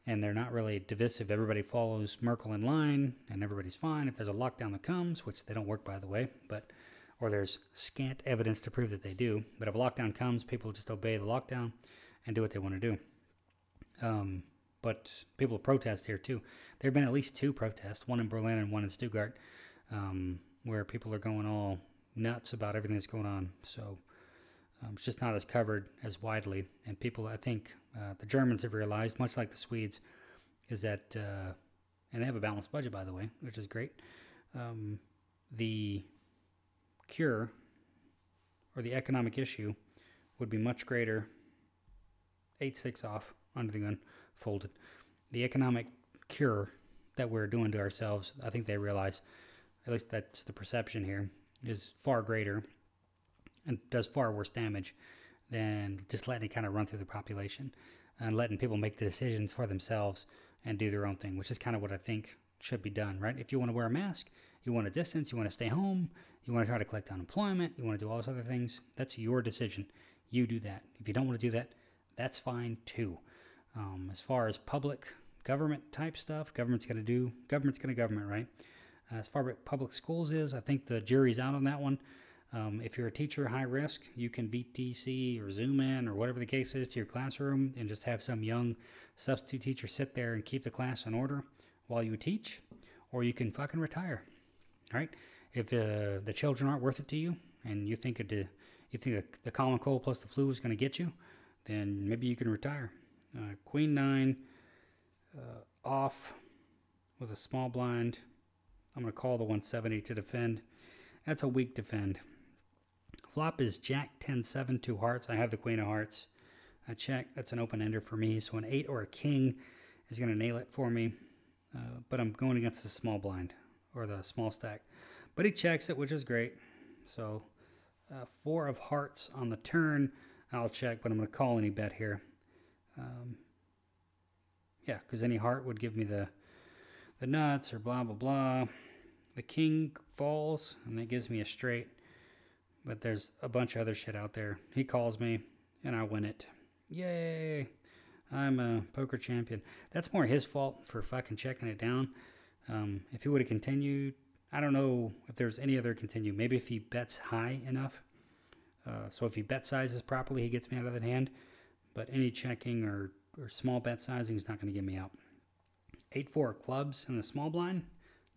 and they're not really divisive. Everybody follows Merkel in line, and everybody's fine. If there's a lockdown that comes, which they don't work, by the way, but, or there's scant evidence to prove that they do, but if a lockdown comes, people just obey the lockdown and do what they want to do. But people protest here too. There have been at least two protests, one in Berlin and one in Stuttgart, where people are going all nuts about everything that's going on. So it's just not as covered as widely. And people, I think, the Germans have realized, much like the Swedes, is that, and they have a balanced budget, by the way, which is great. The cure or the economic issue would be much greater, 8-6 off, under the gun, folded. The economic cure that we're doing to ourselves, I think they realize, at least that's the perception here, is far greater and does far worse damage than just letting it kind of run through the population and letting people make the decisions for themselves and do their own thing, which is kind of what I think should be done, right? If you want to wear a mask, you want to distance, you want to stay home, you want to try to collect unemployment, you want to do all those other things, that's your decision. You do that. If you don't want to do that, that's fine too. As far as public government type stuff, government's going to government, right? As far as public schools is, I think the jury's out on that one. If you're a teacher, high risk, you can VTC or Zoom in or whatever the case is to your classroom and just have some young substitute teacher sit there and keep the class in order while you teach, or you can fucking retire, all right? If the children aren't worth it to you and you think the common cold plus the flu is going to get you, then maybe you can retire. Queen 9 off with a small blind. I'm going to call the 170 to defend. That's a weak defend. Flop is Jack 10-7, 2 hearts. I have the Queen of Hearts. I check. That's an open-ender for me. So an 8 or a King is going to nail it for me. But I'm going against the small blind or the small stack. But he checks it, which is great. So 4 of hearts on the turn. I'll check, but I'm going to call any bet here. Yeah, because any heart would give me the nuts or blah, blah, blah. The king falls, and that gives me a straight. But there's a bunch of other shit out there. He calls me, and I win it. Yay! I'm a poker champion. That's more his fault for fucking checking it down. If he would have continued, I don't know if there's any other continue. Maybe if he bets high enough. So if he bet sizes properly, he gets me out of that hand. But any checking or small bet sizing is not going to get me out. 8-4 clubs in the small blind.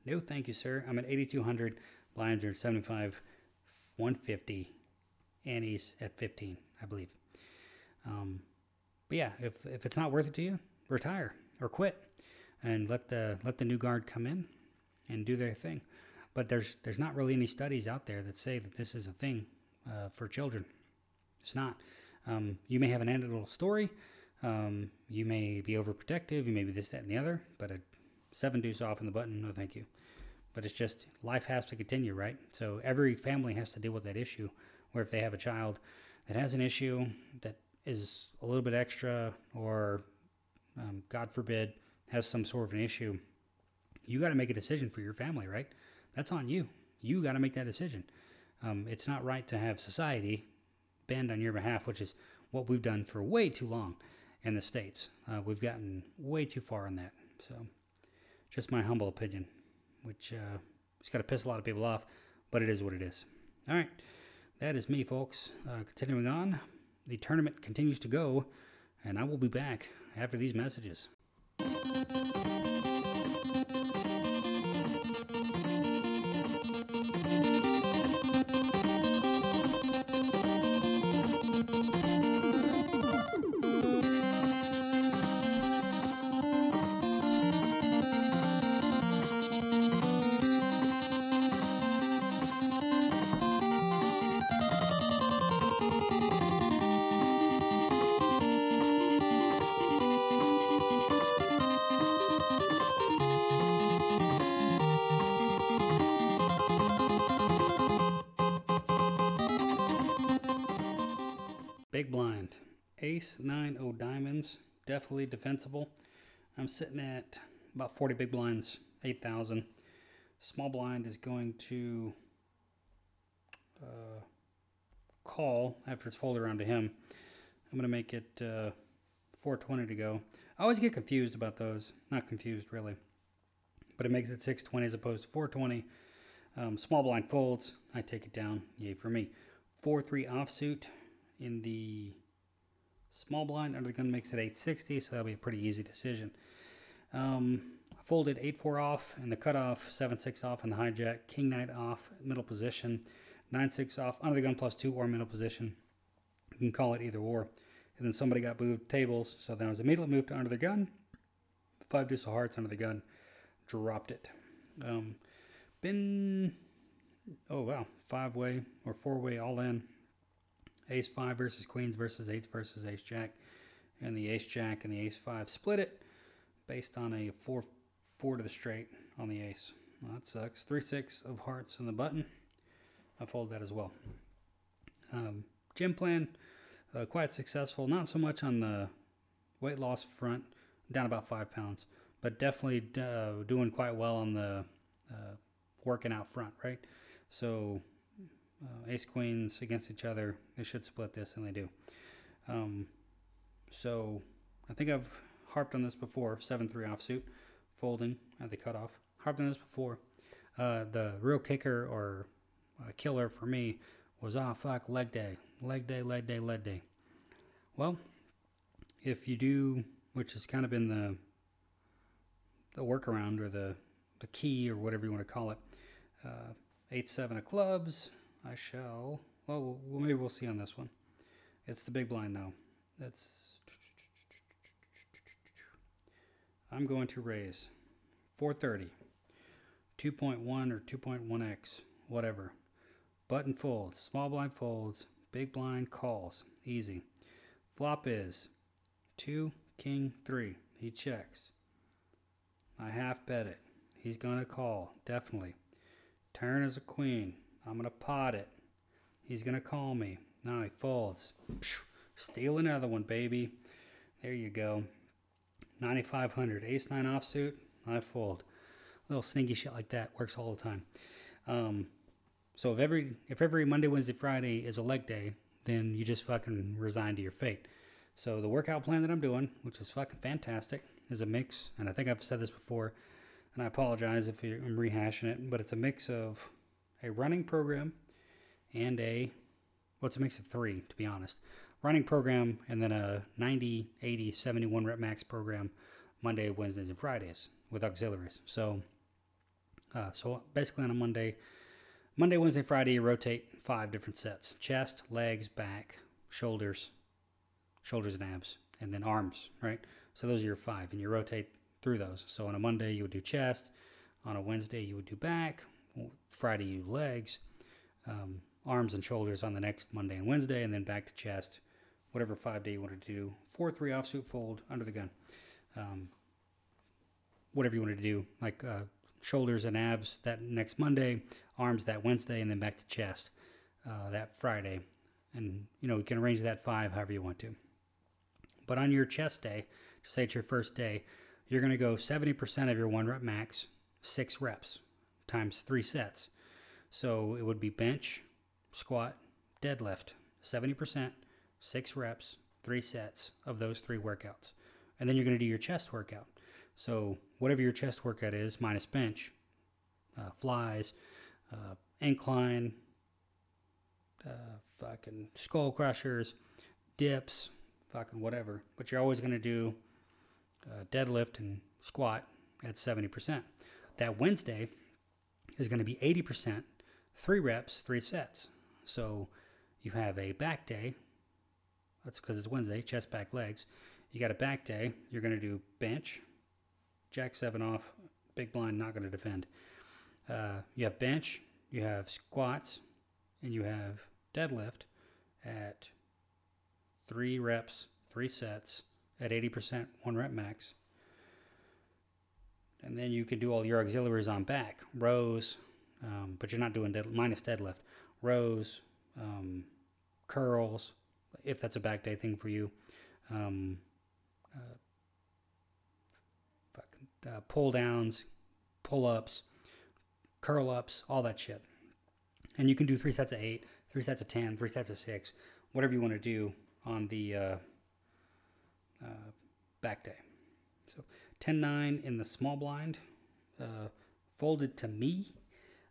No, thank you, sir. I'm at 8,200. Blinds are 75, 150. Annie's at 15, I believe. But yeah, if it's not worth it to you, retire or quit, and let the new guard come in and do their thing. But there's not really any studies out there that say that this is a thing. For children. It's not. You may have an anecdotal story. You may be overprotective. You may be this, that, and the other. But a 7-deuce off in the button, no thank you. But it's just life has to continue, right? So every family has to deal with that issue. Where if they have a child that has an issue that is a little bit extra or, God forbid, has some sort of an issue, you got to make a decision for your family, right? That's on you. You got to make that decision. It's not right to have society bend on your behalf, which is what we've done for way too long in the States. We've gotten way too far in that. So just my humble opinion, which it's got to piss a lot of people off, but it is what it is. All right. That is me, folks. Continuing on, the tournament continues to go, and I will be back after these messages. Big blind. Ace, 9-0 diamonds. Definitely defensible. I'm sitting at about 40 big blinds, 8,000. Small blind is going to call after it's folded around to him. I'm going to make it 420 to go. I always get confused about those. Not confused, really. But it makes it 620 as opposed to 420. Small blind folds. I take it down. Yay for me. 4-3 offsuit in the small blind. Under the gun makes it 860, so that'll be a pretty easy decision. I folded 8-4 off in the cutoff, 7-6 off in the hijack, king knight off, middle position, 9-6 off, under the gun plus 2 or middle position. You can call it either or. And then somebody got moved tables, so then I was immediately moved to under the gun. 5 deuce of hearts under the gun, dropped it. Been, oh wow, 5-way or 4-way all in. Ace 5 versus queens versus 8 versus ace jack, and the ace jack and the ace 5 split it based on a 4-4 to the straight on the ace. Well, that sucks. 3-6 of hearts in the button. I fold that as well. Gym plan, quite successful. Not so much on the weight loss front, down about 5 pounds, but definitely doing quite well on the working out front, right? So ace queens against each other, they should split this, and they do. So I think I've harped on this before. 7-3 offsuit, folding at the cutoff. Harped on this before. The real kicker or killer for me was, ah, fuck, leg day. Leg day, leg day, leg day. Well, if you do, which has kind of been the workaround or the key or whatever you want to call it, 8-7 of clubs, I shall, well, maybe we'll see on this one. It's the big blind though. That's, I'm going to raise 430, 2.1 or 2.1x, whatever. Button folds, small blind folds, big blind calls, easy. Flop is 2, king, 3, he checks. I half bet it, he's gonna call, definitely. Turn is a queen. I'm going to pot it. He's going to call me. Now he folds. Psh, steal another one, baby. There you go. 9,500. Ace 9 offsuit. I fold. Little sneaky shit like that works all the time. So if every Monday, Wednesday, Friday is a leg day, then you just fucking resign to your fate. So the workout plan that I'm doing, which is fucking fantastic, is a mix. And I think I've said this before, and I apologize if I'm rehashing it, but it's a mix of a running program and a, well, it's a mix of 3, to be honest. Running program and then a 90, 80, 71 rep max program Monday, Wednesdays, and Fridays with auxiliaries. So basically on a Monday, Wednesday, Friday, you rotate 5 different sets. Chest, legs, back, shoulders and abs, and then arms, right? So those are your 5, and you rotate through those. So on a Monday, you would do chest. On a Wednesday, you would do back. Friday, you do legs, arms and shoulders on the next Monday and Wednesday, and then back to chest, whatever 5-day you wanted to do. 4-3 offsuit fold, under the gun. Whatever you wanted to do, like shoulders and abs that next Monday, arms that Wednesday, and then back to chest that Friday. And, you know, you can arrange that 5 however you want to. But on your chest day, say it's your first day, you're going to go 70% of your 1-rep max, 6 reps times 3 sets. So it would be bench, squat, deadlift, 70%, 6 reps, 3 sets of those 3 workouts. And then you're going to do your chest workout. So whatever your chest workout is, minus bench, flies, incline, fucking skull crushers, dips, fucking whatever. But you're always going to do deadlift and squat at 70%. That Wednesday is going to be 80%, 3 reps, 3 sets. So you have a back day. That's because it's Wednesday, chest, back, legs. You got a back day. You're going to do bench, jack 7 off, big blind, not going to defend. You have bench, you have squats, and you have deadlift at 3 reps, 3 sets, at 80%, 1-rep max. And then you can do all your auxiliaries on back. Rows, but you're not doing minus deadlift. Rows, curls, if that's a back day thing for you, pull downs, pull ups, curl ups, all that shit. And you can do 3 sets of 8, 3 sets of 10, 3 sets of 6, whatever you want to do on the back day. So 10-9 in the small blind, folded to me.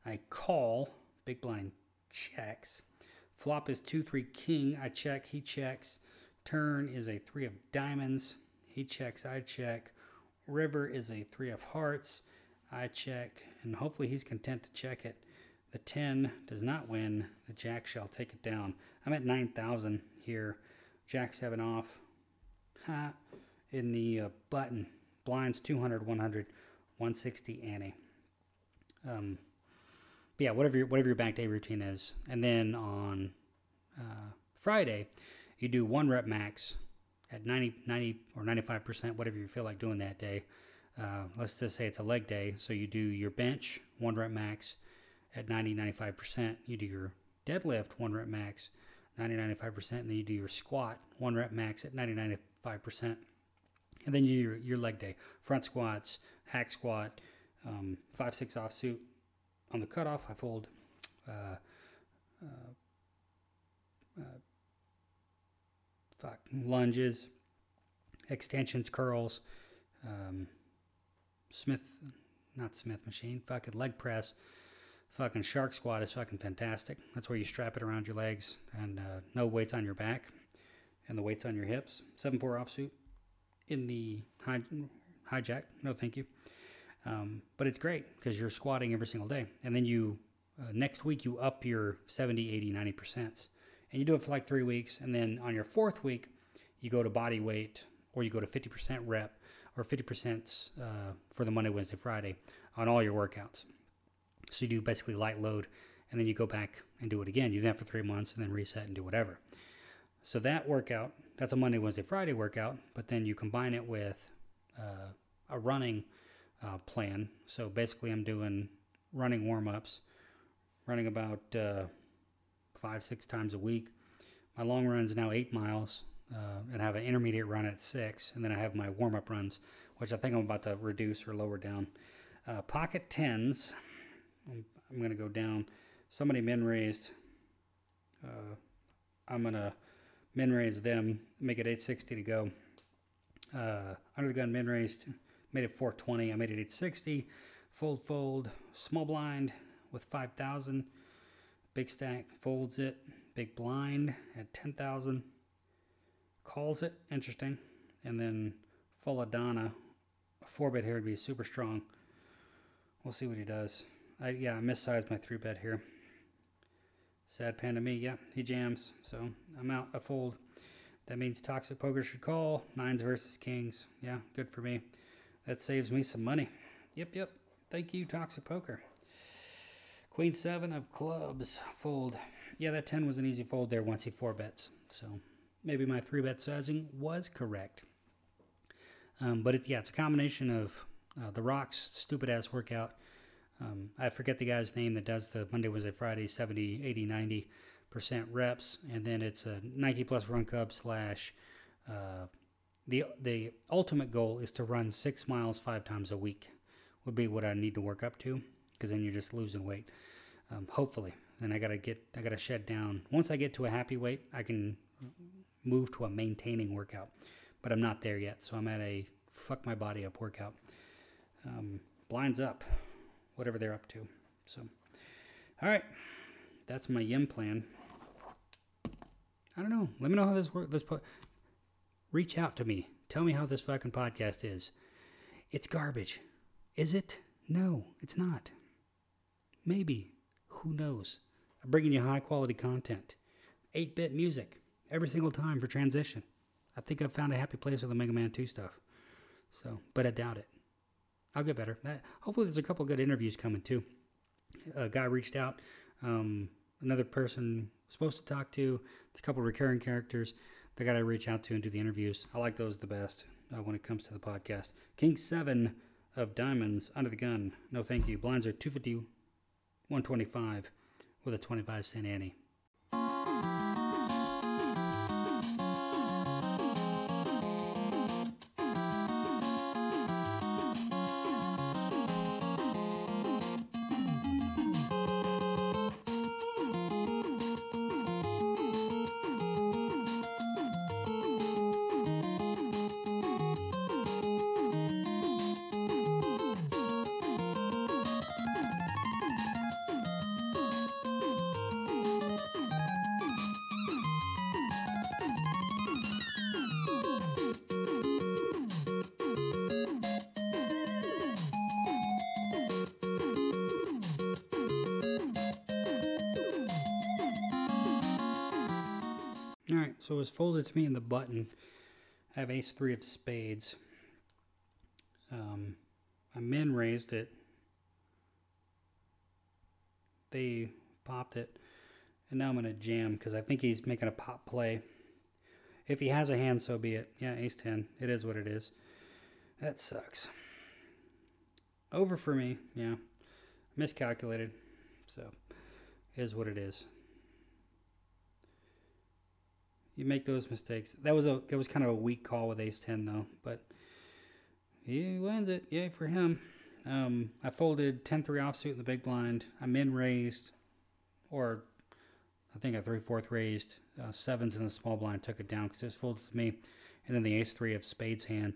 I call, big blind checks. Flop is 2-3 king. I check, he checks. Turn is a 3 of diamonds. He checks, I check. River is a 3 of hearts. I check, and hopefully he's content to check it. The 10 does not win. The jack shall take it down. I'm at 9,000 here. Jack 7 off. Ha! In the button. Blinds 200, 100, 160 ante. Yeah, whatever your back day routine is. And then on Friday, you do 1 rep max at 90 or 95%, whatever you feel like doing that day. Let's just say it's a leg day. So you do your bench, 1 rep max at 90, 95%. You do your deadlift, 1 rep max, 90, 95%. And then you do your squat, 1 rep max at 90, 95%. And then you do your leg day, front squats, hack squat, 5-6 offsuit. On the cutoff, I fold lunges, extensions, curls, fucking leg press, fucking shark squat is fucking fantastic. That's where you strap it around your legs and no weights on your back and the weights on your hips. 7-4 offsuit in the hijack. No, thank you. But it's great because you're squatting every single day. And then you, next week, you up your 70, 80, 90%. And you do it for like 3 weeks. And then on your 4th week, you go to body weight, or you go to 50% rep or 50% for the Monday, Wednesday, Friday on all your workouts. So you do basically light load, and then you go back and do it again. You do that for 3 months and then reset and do whatever. So that workout, that's a Monday, Wednesday, Friday workout, but then you combine it with a running plan. So basically I'm doing running warm-ups, running about 5-6 times a week. My long run's now 8 miles, and I have an intermediate run at 6, and then I have my warm-up runs, which I think I'm about to reduce or lower down. Pocket tens, I'm gonna go down. So many men raised, I'm gonna men raise them, make it 860 to go. Under the gun men raised, made it 420. I made it 860. Fold, small blind with 5,000. Big stack folds it. Big blind at 10,000. Calls it. Interesting. And then Fuladonna, 4-bet here would be super strong. We'll see what he does. I missized my 3-bet here. Sad panda me. Yeah, he jams. So I'm out. I fold. That means toxic poker should call. 9s versus kings. Yeah, good for me. That saves me some money. Yep. Thank you, toxic poker. Queen 7 of clubs. Fold. Yeah, that 10 was an easy fold there once he 4-bets. So maybe my 3-bet sizing was correct. But it's a combination of the Rock's stupid ass workout. I forget the guy's name that does the Monday, Wednesday, Friday 70, 80, 90% reps, and then it's a Nike Plus Run Club / The ultimate goal is to run 6 miles 5 times a week would be what I need to work up to, because then you're just losing weight, hopefully. And I gotta shed down. Once I get to a happy weight, I can move to a maintaining workout, but I'm not there yet. So I'm at a fuck my body up workout. Blinds up, whatever they're up to. So, all right, that's my yin plan. I don't know. Let me know how this works. Reach out to me. Tell me how this fucking podcast is. It's garbage. Is it? No, it's not. Maybe. Who knows? I'm bringing you high-quality content. 8-bit music every single time for transition. I think I've found a happy place with the Mega Man 2 stuff. So, but I doubt it. I'll get better. Hopefully there's a couple good interviews coming, too. A guy reached out. Another person was supposed to talk to. There's a couple recurring characters. I got to reach out to and do the interviews. I like those the best when it comes to the podcast. King 7 of diamonds under the gun. No, thank you. Blinds are 250, 125 with a 25-cent ante. All right, so it was folded to me in the button. I have ace three of spades. My men raised it. They popped it. And now I'm going to jam because I think he's making a pop play. If he has a hand, so be it. Yeah, ace 10. It is what it is. That sucks. Over for me. Yeah. Miscalculated. So, is what it is. You make those mistakes. That was kind of a weak call with ace 10 though, but he wins it. Yay for him. I folded 10-3 offsuit in the big blind. I'm in raised, or I think I 3/4 raised. Sevens in the small blind took it down because it was folded to me. And then the ace 3 of spades hand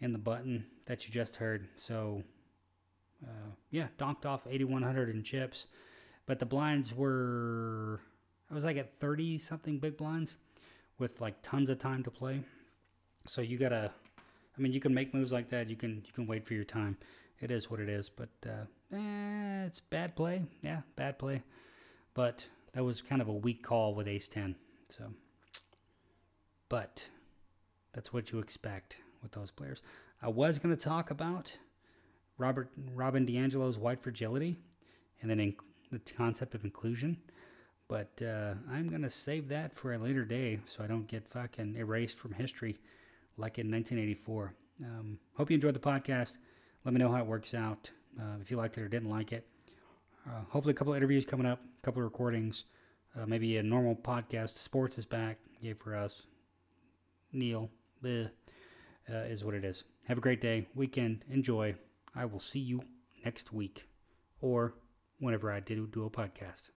in the button that you just heard. So yeah, donked off 8,100 in chips. But the blinds were, I was like at 30 something big blinds, with like tons of time to play. So you gotta, I mean, you can make moves like that. You can wait for your time. It is what it is, but it's bad play. Yeah, bad play. But that was kind of a weak call with ace 10. So, but that's what you expect with those players. I was gonna talk about Robin DiAngelo's white fragility and then the concept of inclusion. But I'm going to save that for a later day so I don't get fucking erased from history like in 1984. Hope you enjoyed the podcast. Let me know how it works out, if you liked it or didn't like it. Hopefully a couple of interviews coming up, a couple of recordings, maybe a normal podcast. Sports is back. Yay for us. Neil, is what it is. Have a great day, weekend. Enjoy. I will see you next week or whenever I do a podcast.